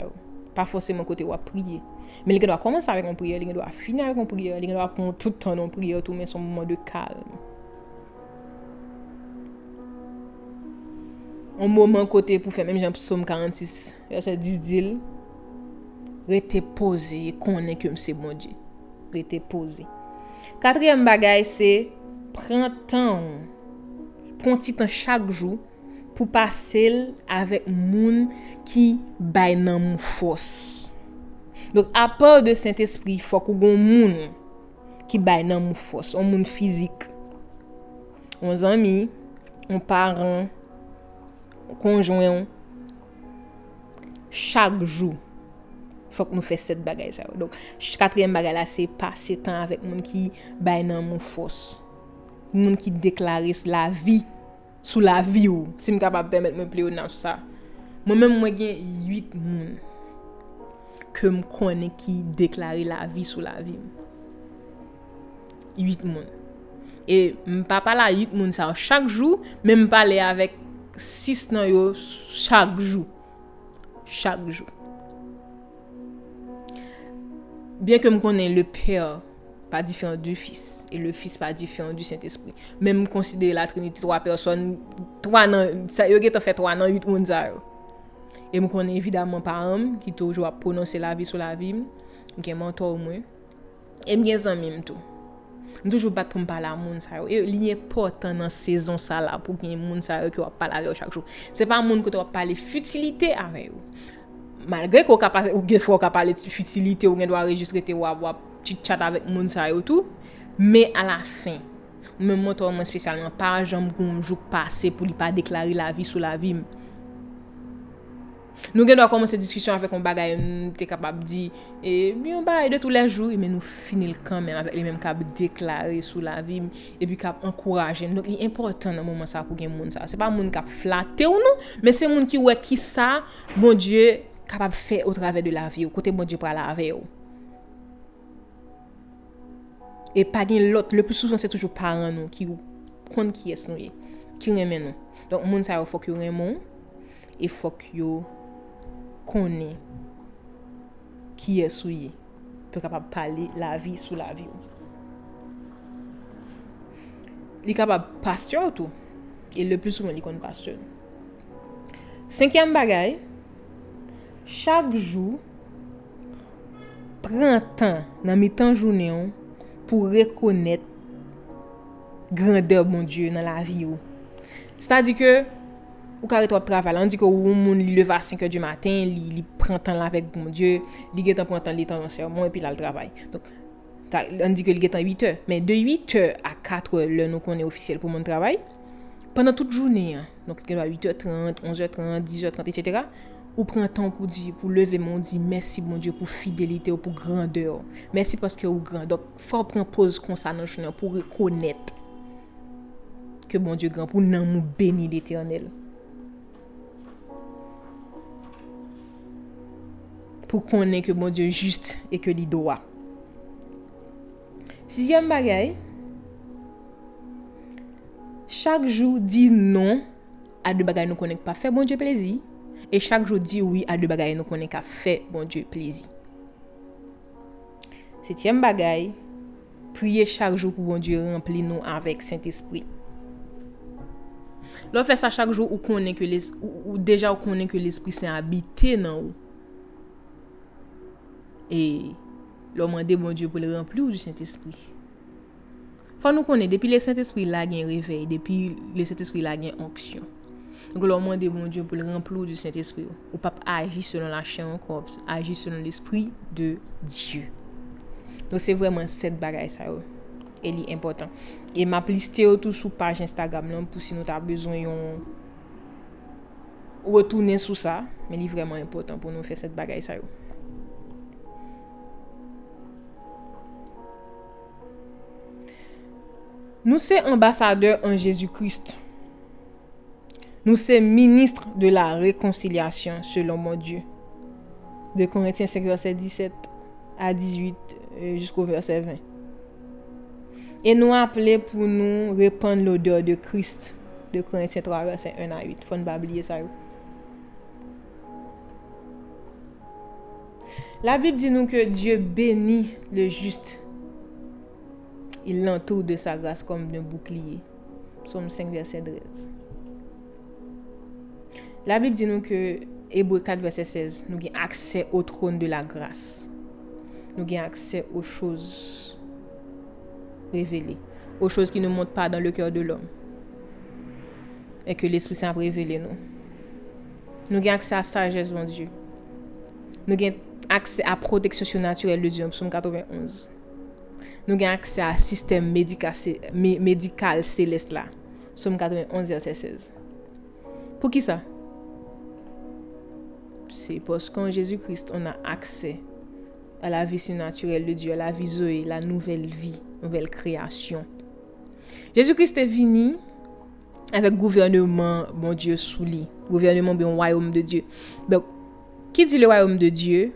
Pas forcément côté ou à prier. Mais il doit commencer avec une prière, il doit finir avec une prière, il doit prendre tout le temps en prière, tout mais son moment de calme. Un moment côté pour faire même Jean Psaume 46 verset 10 dit rester posé connait que c'est bon Dieu rester posé. Quatrième bagage c'est prend petit temps chaque jour pour passer avec moun qui bay nan moun force. Donc à part de Saint-Esprit faut qu'on gon moun qui bay nan moun force, un moun physique. On ami, on parent conjoint chaque jour faut que nous fait cette bagaille ça. Donc quatrième bagaille là c'est passer temps avec monde qui bay dans mon force, monde qui déclarer la vie sous la vie ou si me capable permettre me pléonasme ça. Moi même moi gain 8 monde que me connais qui déclarer la vie sous la vie. 8 monde. Et me pas parler 8 monde ça chaque jour, même parler avec 6 nan yo chaque jour. Bien que me connais le Père pas différent du Fils et le Fils pas différent du Saint-Esprit, même considérer la Trinité trois personnes, trois nan ça yo geta fait trois nan huit moun ça yo. Et me connais évidemment parent qui toujours a prononcer la vie sur la vie, qui mentor au moins. Et bien zanmi m tout. On toujours pas pour parler à monde ça et li important dans saison ça là pour qu'il y ait monde ça qui va parler avec chaque jour. C'est pas monde que tu vas parler futilité avec malgré qu'on capable ou bien faut qu'on parler futilité ou on doit enregistrer ou avoir chit chat avec monde ça et tout mais à la fin même mentor moi spécialement pas jambe qu'on jour passer pour lui pas déclarer la vie sur la vie. Nous doit commencer discussion avec un bagage t'es capable dire et bien bagage de tous les jours mais nous finir quand même avec les mêmes cap déclarer sous la vie et puis cap encourager. Donc il est important dans moment ça pour gain monde ça c'est pas monde cap flatter ou non mais c'est monde qui ouais qui ça bon Dieu capable faire au travers de la vie au côté bon Dieu pour la avec ou. Et pas gain l'autre le plus souvent c'est toujours parents nous qui prendre qui est nous qui remet nous. Donc monde ça faut que remet et faut que connaît qui est souillé peut capable parler la vie sous la vie. Il est capable pasteur tout et le plus souvent il connaît pasteur. Cinquième bagaille chaque jour prend temps dans mi-temps journée pour reconnaître grandeur mon Dieu dans la vie. C'est-à-dire que ou carré toi travail on dit que ou monde il leva à 5h du matin il prend temps avec mon Dieu il gèt prend temps dans sermon et puis là le travail donc on dit que il gèt en 8h mais de 8h à 4h l'heure nous connaît officiel pour mon travail pendant toute journée donc il doit 8h30 11h30 10h30 etc. ou prend temps pour dire, pour lever mon dit merci mon Dieu pour fidélité ou pour grandeur. Merci parce que ou grand. Donc faut prendre pause comme ça dans chemin pour reconnaître que mon Dieu grand pour nous bénir l'Éternel. Pour connaître que mon Dieu juste et que il doit. Sixième bagaille. Chaque jour dit non à deux bagailles nous connaît pas fait bon Dieu plaisir et chaque jour dit oui à deux bagailles nous connaît qu'à fait bon Dieu plaisir. Septième bagaille, prier chaque jour pour bon Dieu remplir nous avec Saint-Esprit. L'on fait ça chaque jour ou connaît que les ou déjà ou connaît que l'Esprit Saint habité dans nous. Et l'on demande bon Dieu pour le remplir du Saint-Esprit. Faut nous connaître depuis le Saint-Esprit là gagne réveil, depuis le Saint-Esprit là gagne onction. Donc l'on demande bon Dieu pour le remplir du Saint-Esprit ou pas agir selon la chair encore, agir selon l'esprit de Dieu. Donc c'est vraiment cette bagaille ça et li important. Et m'a listé tout sur page Instagram là pour si nous t'a besoin yon retourner sur ça, mais li vraiment important pour nous faire cette bagaille ça. Nous sommes ambassadeurs en Jésus-Christ. Nous sommes ministres de la réconciliation selon mon Dieu. De Corinthiens 5, verset 17 à 18 jusqu'au verset 20. Et nous appelons pour nous répandre l'odeur de Christ. De Corinthiens 3, verset 1 à 8. Il ne faut pas oublier ça. La Bible dit nous que Dieu bénit le juste. Il l'entoure de sa grâce comme d'un bouclier. Psaume 5, verset 13. La Bible dit nous que Hébreux 4, verset 16, nous avons accès au trône de la grâce. Nous avons accès aux choses révélées, aux choses qui ne montent pas dans le cœur de l'homme et que l'Esprit Saint a révélé nous. Nous avons accès à la sagesse, mon Dieu. Nous avons accès à la protection surnaturelle de Dieu. Psaume 91. Nous avons accès à un système médical céleste là. Psaume 91, verset 16. Pour qui ça? C'est parce qu'en Jésus-Christ, on a accès à la vie surnaturelle de Dieu, à la vie Zoé, la nouvelle vie, nouvelle création. Jésus-Christ est venu avec gouvernement, mon Dieu, sous lui. Gouvernement, bien, royaume de Dieu. Donc, qui dit le royaume de Dieu?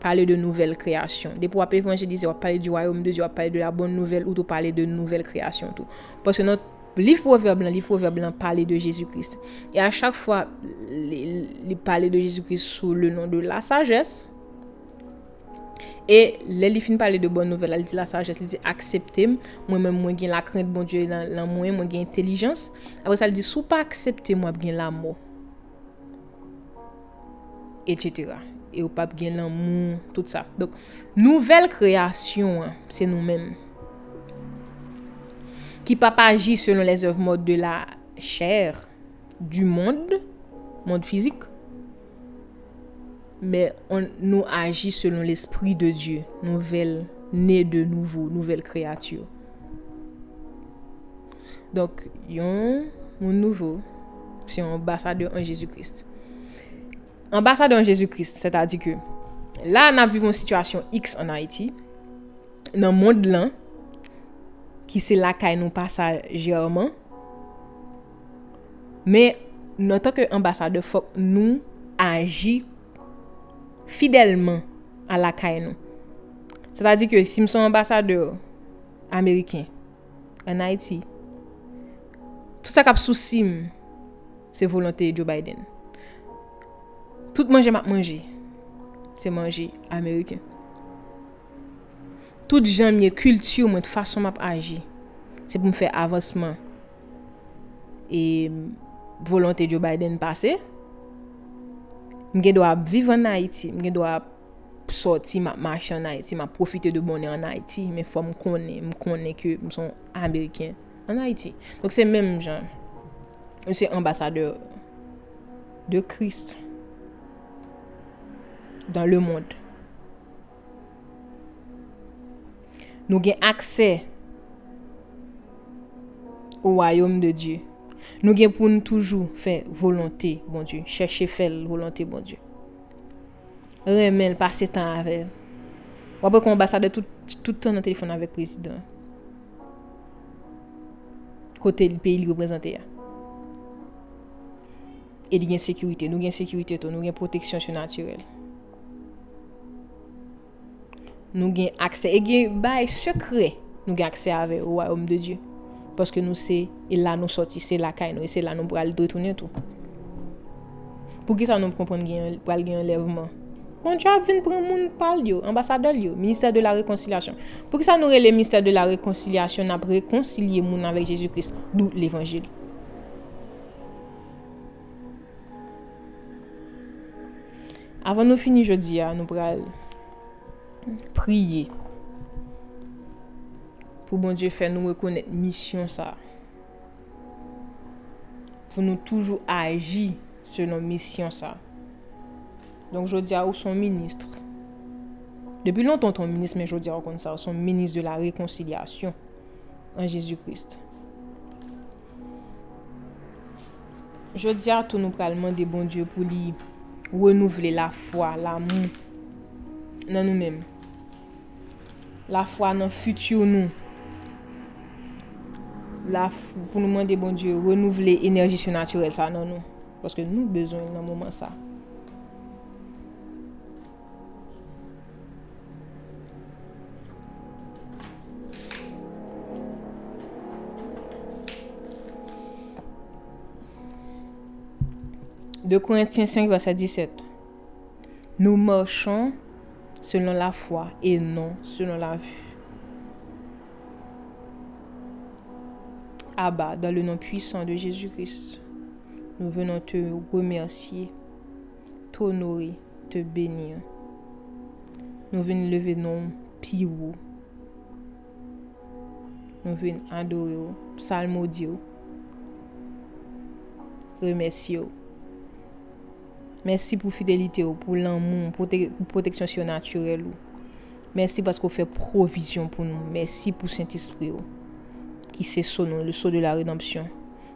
Parler de nouvelle création. Des pour évangéliser, on parler du royaume de Dieu, on parler de la bonne nouvelle ou tout parler de nouvelle création tout. Parce que notre livre proverbe parler de Jésus-Christ. Et à chaque fois, il parler de Jésus-Christ sous le nom de la sagesse. Et les fin parler de bonne nouvelle, il dit la sagesse, il dit accepter moi-même moi gain la crainte bon Dieu dans moi gain intelligence. Après ça il dit sous pas accepter moi gain l'amour. Etc. Et au pape gain l'amour tout ça. Donc nouvelle création c'est nous-mêmes qui pas agit selon les œuvres mortes de la chair du monde physique mais nous agit selon l'esprit de Dieu, nouvelle née de nouveau, nouvelle créature. Donc yon mon nouveau c'est ambassadeur en Jésus-Christ. Ambassadeur en Jésus-Christ, c'est-à-dire que là, nous vivons une situation X en Haïti, dans le monde là, qui c'est là qu'elle nous passagèrement, mais en tant qu'ambassadeur, faut nous agir fidèlement à la caille. C'est-à-dire que si nous sommes ambassadeurs américains en Haïti, tout ça qui est sous-sim, c'est volonté de Joe Biden. Tout manger, c'est manger américain. Tout j'aime mes culture, mon façon m'a agir, c'est pour me faire avancement et volonté Joe Biden passer. M'gè doit vivre en Haïti, m'gè doit sortir m'a marcher en Haïti, m'a profiter de bonheur en Haïti, mais faut me connaît que nous sommes américains en Haïti. Donc c'est même genre c'est ambassadeur de Christ dans le monde. Nous avons accès au royaume de Dieu. Nous gen pour nous toujours faire volonté, bon Dieu. Chercher faire volonté, bon Dieu. Remel passer temps avec. Ou après ambassadeur tout temps dans téléphone avec président. Côté le pays représenté. Et il y a sécurité, nous gen sécurité, nous gen protection surnaturelle. Nous gen accès et gen bail secret, nous gen accès avec au royaume de Dieu. Parce que nous c'est et là nous sorti c'est la caille nous c'est là nous pour aller retourner tout. Pour qui ça nous comprendre gen pour aller enlèvement. Bon Dieu vient prendre monde parle yo, ambassadeur yo, ministère de la réconciliation. Pour qui ça nous relè ministère de la réconciliation n'a réconcilier monde avec Jésus-Christ d'où l'évangile. Avant nous finir jeudi à nous pral prier. Pour bon Dieu faire nous reconnaître mission ça. Pour nous toujours agir selon mission ça. Donc je dis à ou son ministre. Depuis longtemps ton ministre mais je dis à comme ça, son ministre de la réconciliation en Jésus-Christ. Je dis à tout nous pral demander bon Dieu pour lui renouveler la foi, l'amour dans nous-mêmes. La foi dans futur nous. La pour nous demander bon Dieu renouveler énergie surnaturelle ça non nous parce que nous besoin dans moment ça. De Corinthiens 5 verset 17. Nous marchons selon la foi et non selon la vue. Abba, dans le nom puissant de Jésus-Christ, nous venons te remercier, t'honorer, te bénir. Nous venons lever nos pieds. Nous venons adorer, psalmodier, remercier. Merci pour fidélité, pour l'amour, pour protection surnaturelle. Merci parce qu'on fait provision pour nous. Merci pour Saint-Esprit qui c'est le sceau de la rédemption.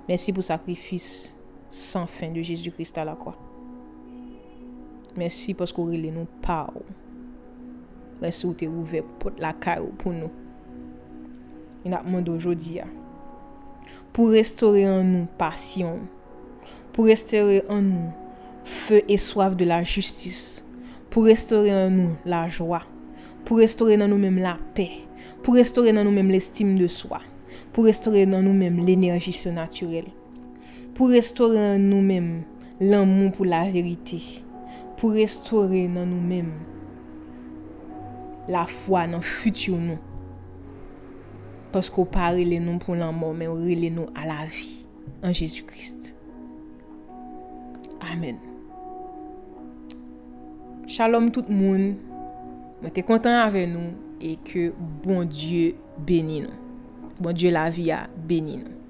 Merci pour le sacrifice sans fin de Jésus-Christ à la croix. Merci parce qu'on relève nous par. Merci pour t'es ouvert la caille pour nous. Il a demandé aujourd'hui pour restaurer en nous passion, pour restaurer en nous feu et soif de la justice, pour restaurer en nous la joie, pour restaurer dans nous-mêmes la paix, pour restaurer dans nous-mêmes l'estime de soi, pour restaurer dans nous-mêmes l'énergie surnaturelle, pour restaurer en nous-mêmes l'amour pour la vérité, pour restaurer dans nous-mêmes la foi dans le futur nous. Parce qu'on parle les noms pour la mort, mais on relève nous à la vie en Jésus-Christ. Amen. Shalom tout le monde. Je suis content avec nous et que bon Dieu bénisse nous. Bon Dieu la vie a béni nous.